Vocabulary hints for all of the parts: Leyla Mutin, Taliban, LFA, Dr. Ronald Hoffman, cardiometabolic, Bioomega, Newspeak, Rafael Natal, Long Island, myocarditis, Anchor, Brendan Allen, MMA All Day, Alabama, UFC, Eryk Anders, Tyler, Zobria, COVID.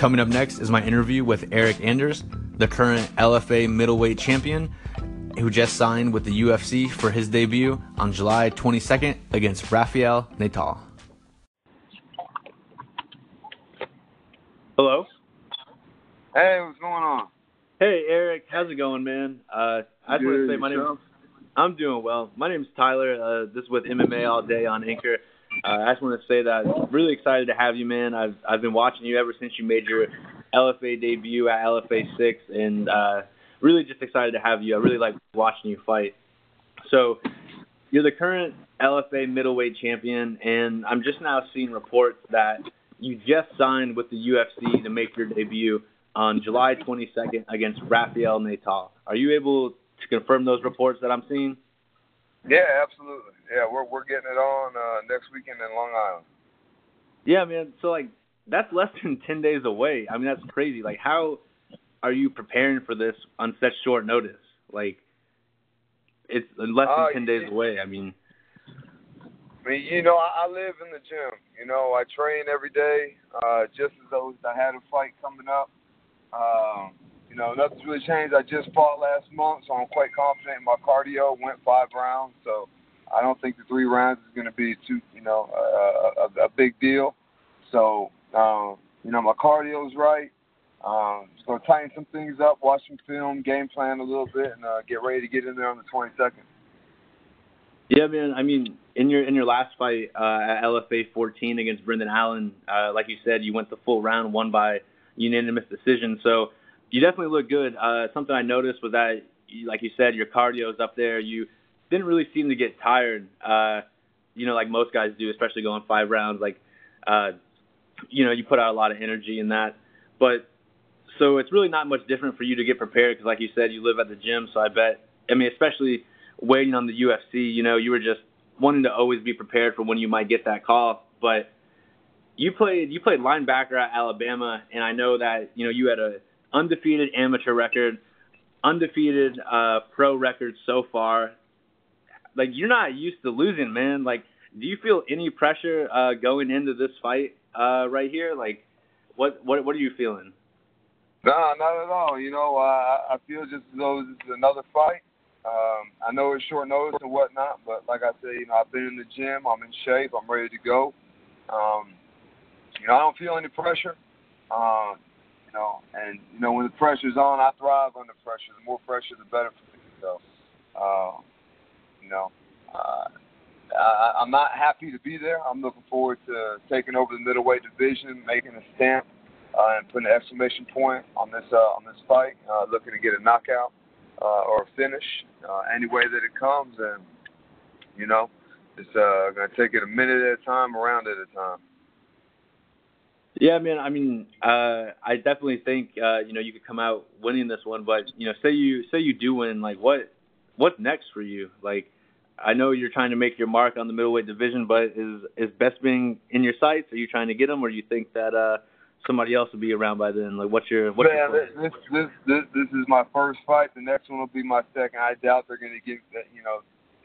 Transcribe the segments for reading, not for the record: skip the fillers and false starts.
Coming up next is my interview with Eryk Anders, the current LFA middleweight champion, who just signed with the UFC for his debut on July 22nd against Rafael Natal. Hello? Hey, what's going on? Hey, Eryk, how's it going, man? I just want to say I'm doing well. My name's Tyler. This is with MMA All Day on Anchor. I just want to say that I'm really excited to have you, man. I've been watching you ever since you made your LFA debut at LFA 6, and really just excited to have you. I really like watching you fight. So you're the current LFA middleweight champion, and I'm just now seeing reports that you just signed with the UFC to make your debut on July 22nd against Rafael Natal. Are you able to confirm those reports that I'm seeing? Yeah, absolutely. Yeah, we're getting it on next weekend in Long Island. Yeah, man. So, that's less than 10 days away. I mean, that's crazy. How are you preparing for this on such short notice? It's less than 10 days away. I mean, you know, I live in the gym. You know, I train every day, just as though I had a fight coming up. You know, nothing's really changed. I just fought last month, so I'm quite confident in my cardio. Went 5 rounds, so I don't think the 3 rounds is going to be too, a big deal. So, my cardio's right. Just going to tighten some things up, watch some film, game plan a little bit, and get ready to get in there on the 22nd. Yeah, man. I mean, in your last fight at LFA 14 against Brendan Allen, like you said, you went the full round, won by unanimous decision. So you definitely look good. Something I noticed was that, like you said, your cardio's up there. You didn't really seem to get tired, like most guys do, especially going 5 rounds. You put out a lot of energy in that. But so it's really not much different for you to get prepared because, like you said, you live at the gym. So I bet, especially waiting on the UFC, you were just wanting to always be prepared for when you might get that call. But you played linebacker at Alabama, and I know that, you had an undefeated amateur record, undefeated pro record so far. You're not used to losing, man. Do you feel any pressure going into this fight right here? What are you feeling? No, not at all. I feel just as though this is another fight. I know it's short notice and whatnot, but like I said, I've been in the gym. I'm in shape. I'm ready to go. I don't feel any pressure. When the pressure's on, I thrive under pressure. The more pressure, the better for me. So, I'm not happy to be there. I'm looking forward to taking over the middleweight division, making a stamp, and putting an exclamation point on this fight. Looking to get a knockout. Or finish any way that it comes, and it's gonna take it a minute at a time, a round at a time. Yeah, man. I definitely think you could come out winning this one, but say you do win, what's next for you? I know you're trying to make your mark on the middleweight division, but is best being in your sights? Are you trying to get him, or do you think that somebody else will be around by then? What's your this is my first fight. The next one will be my second. I doubt they're going to get that.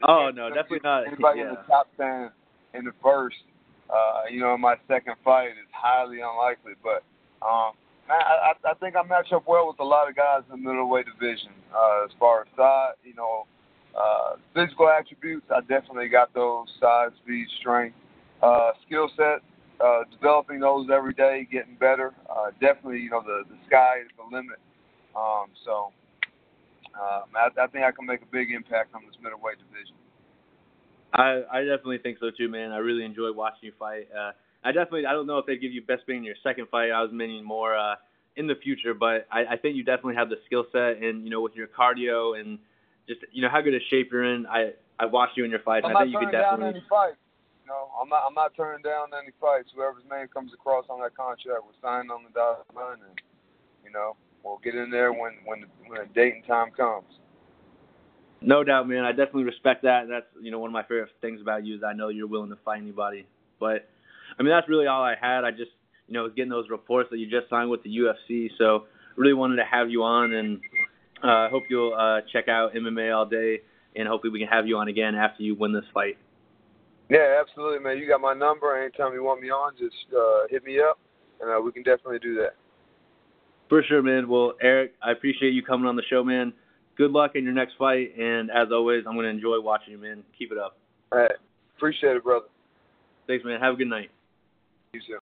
Oh no, definitely not. Anybody in the top 10 in the first, in my second fight is highly unlikely. But I think I match up well with a lot of guys in the middleweight division as far as size, physical attributes. I definitely got those: size, speed, strength, skill set. Developing those every day, getting better. Definitely, the sky is the limit. I think I can make a big impact on this middleweight division. I definitely think so too, man. I really enjoy watching you fight. I don't know if they give you best being your second fight. I was meaning more in the future, but I think you definitely have the skill set, and with your cardio and just how good a shape you're in. I watched you in your fights. I think you could definitely. No, I'm not turning down any fights. Whoever's name comes across on that contract, we're signing on the dotted line, and we'll get in there when the date and time comes. No doubt, man. I definitely respect that. That's one of my favorite things about you is I know you're willing to fight anybody. But that's really all I had. I just was getting those reports that you just signed with the UFC, so really wanted to have you on, and hope you'll check out MMA All Day, and hopefully we can have you on again after you win this fight. Yeah, absolutely, man. You got my number. Anytime you want me on, just hit me up, and we can definitely do that. For sure, man. Well, Eryk, I appreciate you coming on the show, man. Good luck in your next fight, and as always, I'm going to enjoy watching you, man. Keep it up. All right. Appreciate it, brother. Thanks, man. Have a good night. You too.